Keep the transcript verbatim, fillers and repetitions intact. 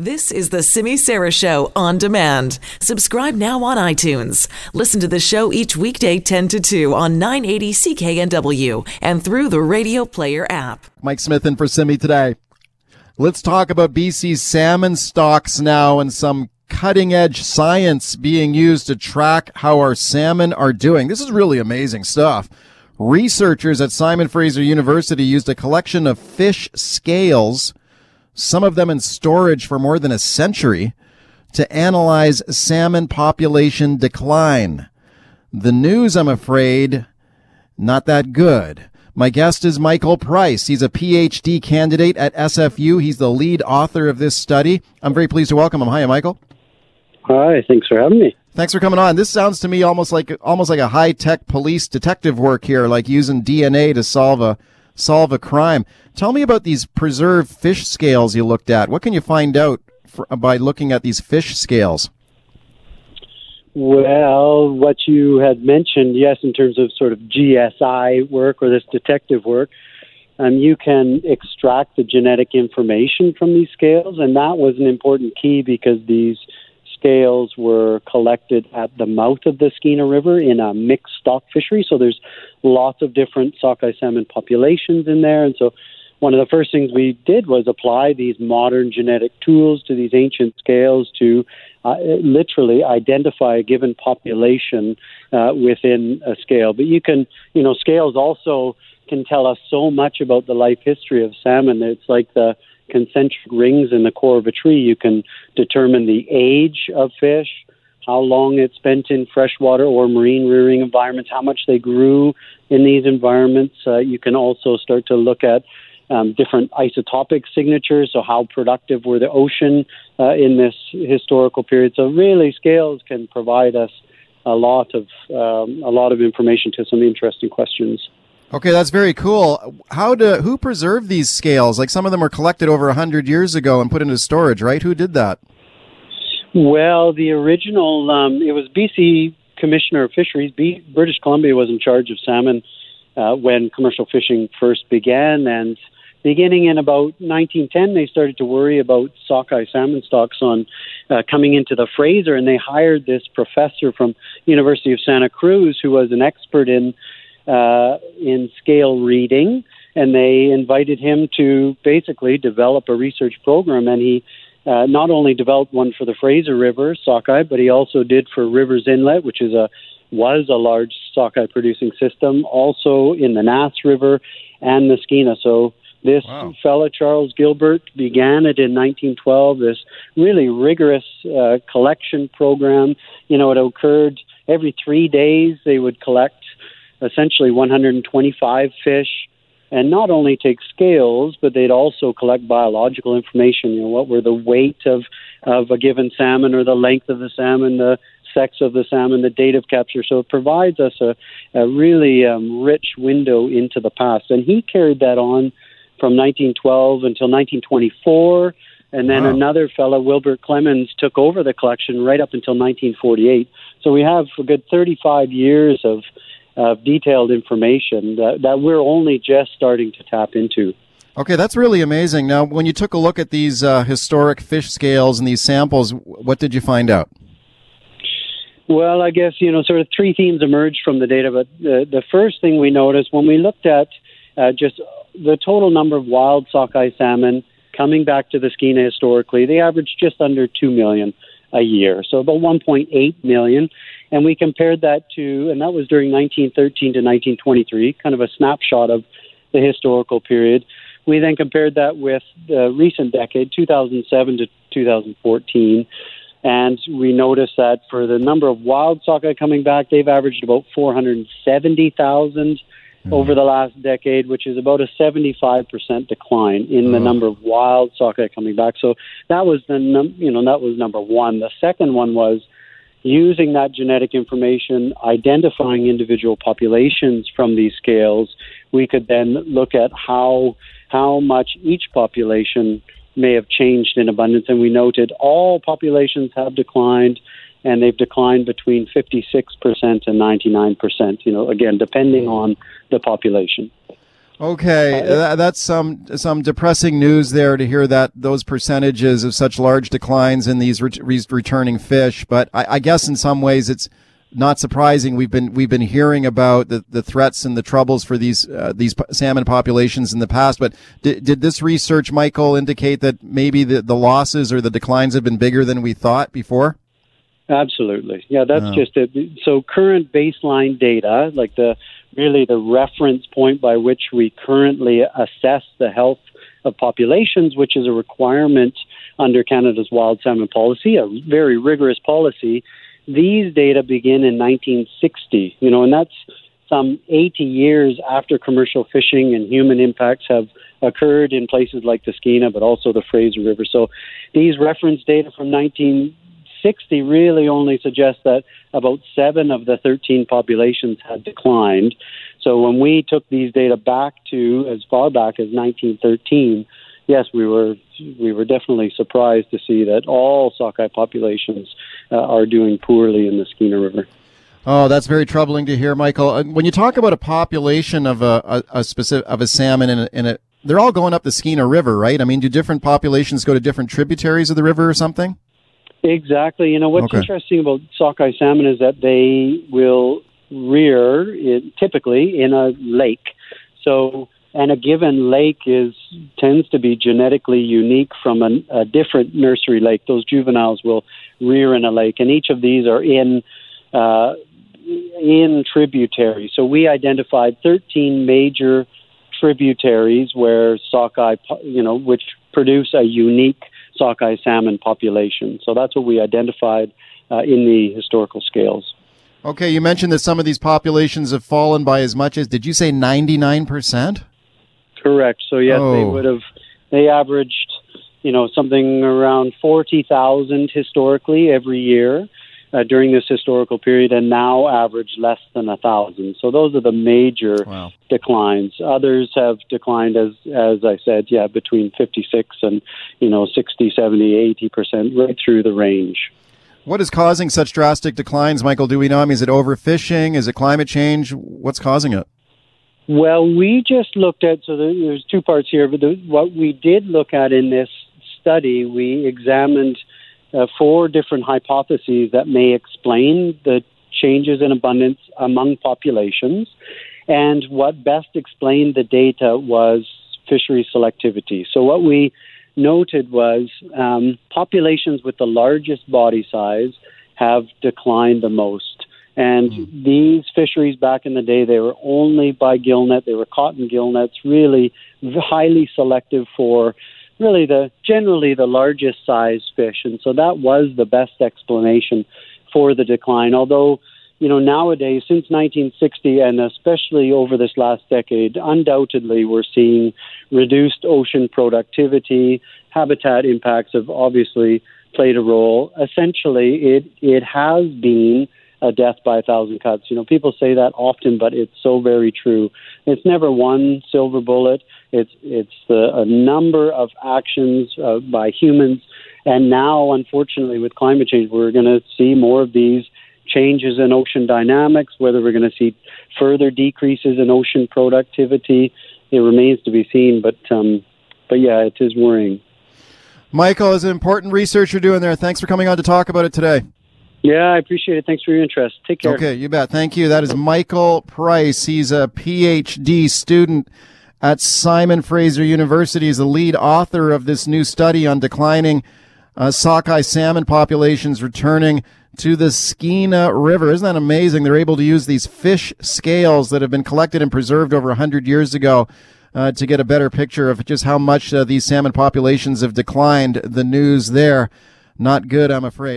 This is the Simi Sara Show On Demand. Subscribe now on iTunes. Listen to the show each weekday ten to two on nine eighty C K N W and through the Radio Player app. Mike Smith in for Simi today. Let's talk about B C's salmon stocks now and some cutting-edge science being used to track how our salmon are doing. This is really amazing stuff. Researchers at Simon Fraser University used a collection of fish scales, some of them in storage for more than a century, to analyze salmon population decline. The news, I'm afraid, not that good. My guest is Michael Price. He's a P H D candidate at S F U. He's the lead author of this study. I'm very pleased to welcome him. Hi, Michael. Hi, thanks for having me. Thanks for coming on. This sounds to me almost like almost like a high-tech police detective work here, like using D N A to solve a solve a crime. Tell me about these preserved fish scales you looked at. What can you find out for, by looking at these fish scales? Well, what you had mentioned, yes, in terms of sort of G S I work or this detective work, um, you can extract the genetic information from these scales, and that was an important key because these scales were collected at the mouth of the Skeena River in a mixed stock fishery. So there's lots of different sockeye salmon populations in there. And so one of the first things we did was apply these modern genetic tools to these ancient scales to uh, literally identify a given population uh, within a scale. But you can, you know, scales also can tell us so much about the life history of salmon. It's like the concentric rings in the core of a tree. You can determine the age of fish, how long it spent in freshwater or marine rearing environments, how much they grew in these environments. Uh, you can also start to look at um, different isotopic signatures, so how productive were the ocean uh, in this historical period. So really, scales can provide us a lot of um, a lot of information to some interesting questions. Okay, that's very cool. How do who preserved these scales? Like, some of them were collected over one hundred years ago and put into storage, right? Who did that? Well, the original, um, it was B C Commissioner of Fisheries. B- British Columbia was in charge of salmon uh, when commercial fishing first began. And beginning in about nineteen ten, they started to worry about sockeye salmon stocks on uh, coming into the Fraser. And they hired this professor from University of Santa Cruz who was an expert in Uh, in scale reading, and they invited him to basically develop a research program, and he uh, not only developed one for the Fraser River sockeye, but he also did for Rivers Inlet, which is a was a large sockeye producing system, also in the Nass River and the Skeena. So this wow. fella, Charles Gilbert, began it in nineteen twelve, this really rigorous uh, collection program. You know, it occurred every three days. They would collect essentially one hundred twenty-five fish, and not only take scales, but they'd also collect biological information. You know, what were the weight of, of a given salmon, or the length of the salmon, the sex of the salmon, the date of capture. So it provides us a, a really um, rich window into the past. And he carried that on from nineteen twelve until nineteen twenty-four. And then wow. another fellow, Wilbert Clemens, took over the collection right up until nineteen forty-eight. So we have a good thirty-five years of of detailed information that, that we're only just starting to tap into. Okay, that's really amazing. Now, when you took a look at these uh, historic fish scales and these samples, what did you find out? Well, I guess, you know, sort of three themes emerged from the data, but the, the first thing we noticed when we looked at uh, just the total number of wild sockeye salmon coming back to the Skeena historically, they averaged just under two million a year, so about one point eight million. And we compared that to, and that was during nineteen thirteen to nineteen twenty-three, kind of a snapshot of the historical period. We then compared that with the recent decade, two thousand seven to two thousand fourteen, and we noticed that for the number of wild sockeye coming back, they've averaged about four hundred seventy thousand mm. over the last decade, which is about a seventy-five percent decline in oh. the number of wild sockeye coming back. So that was the num- you know that was number one. The second one was using that genetic information, identifying individual populations from these scales. We could then look at how how much each population may have changed in abundance. And we noted all populations have declined, and they've declined between fifty-six percent and ninety-nine percent, you know, again, depending on the population. Okay, uh, that's some some depressing news there to hear that those percentages of such large declines in these re re returning fish. But I, I guess in some ways it's not surprising. We've been we've been hearing about the the threats and the troubles for these uh, these salmon populations in the past. But did did this research, Michael, indicate that maybe the the losses or the declines have been bigger than we thought before? Absolutely, yeah. That's oh. just it. So current baseline data, like the really the reference point by which we currently assess the health of populations, which is a requirement under Canada's wild salmon policy, a very rigorous policy. These data begin in nineteen sixty, you know, and that's some eighty years after commercial fishing and human impacts have occurred in places like the Skeena, but also the Fraser River. So these reference data from nineteen sixty really only suggests that about seven of the thirteen populations had declined. So when we took these data back to as far back as nineteen thirteen, yes, we were we were definitely surprised to see that all sockeye populations uh, are doing poorly in the Skeena River. Oh, that's very troubling to hear, Michael. When you talk about a population of a, a, a specific of a salmon in a, in a, they're all going up the Skeena River, right? I mean, do different populations go to different tributaries of the river or something? Exactly. You know, what's okay. interesting about sockeye salmon is that they will rear in, typically in a lake. So, and a given lake is tends to be genetically unique from an, a different nursery lake. Those juveniles will rear in a lake, and each of these are in uh, in tributaries. So we identified thirteen major tributaries where sockeye, you know, which produce a unique sockeye salmon population. So that's what we identified uh, in the historical scales. Okay, you mentioned that some of these populations have fallen by as much as, did you say ninety-nine percent? Correct. So yes, oh. they would have, they averaged, you know, something around forty thousand historically every year uh, during this historical period, and now average less than one thousand. So those are the major wow. declines. Others have declined, as as I said, yeah, between fifty-six and, you know, sixty, seventy, eighty percent, right through the range. What is causing such drastic declines, Michael? Do we know? I mean, is it overfishing? Is it climate change? What's causing it? Well, we just looked at, so there's two parts here, but the, what we did look at in this study, we examined uh, four different hypotheses that may explain the changes in abundance among populations. And what best explained the data was fishery selectivity. So what we noted was um, populations with the largest body size have declined the most. And mm. these fisheries back in the day, they were only by gillnet. They were cotton gillnets, really highly selective for really the generally the largest size fish. And so that was the best explanation for the decline. Although, you know, nowadays, since nineteen sixty, and especially over this last decade, undoubtedly we're seeing reduced ocean productivity. Habitat impacts have obviously played a role. Essentially, it, it has been a death by a thousand cuts. You know, people say that often, but it's so very true. It's never one silver bullet. It's, it's the, a number of actions uh, by humans. And now, unfortunately, with climate change, we're going to see more of these changes in ocean dynamics, whether we're going to see further decreases in ocean productivity. It remains to be seen, but um, but yeah, it is worrying. Michael, it's an important research you're doing there. Thanks for coming on to talk about it today. Yeah, I appreciate it. Thanks for your interest. Take care. Okay, you bet. Thank you. That is Michael Price. He's a PhD student at Simon Fraser University. He's the lead author of this new study on declining Uh, sockeye salmon populations returning to the Skeena River. Isn't that amazing? They're able to use these fish scales that have been collected and preserved over one hundred years ago uh, to get a better picture of just how much uh, these salmon populations have declined. The news there, not good, I'm afraid.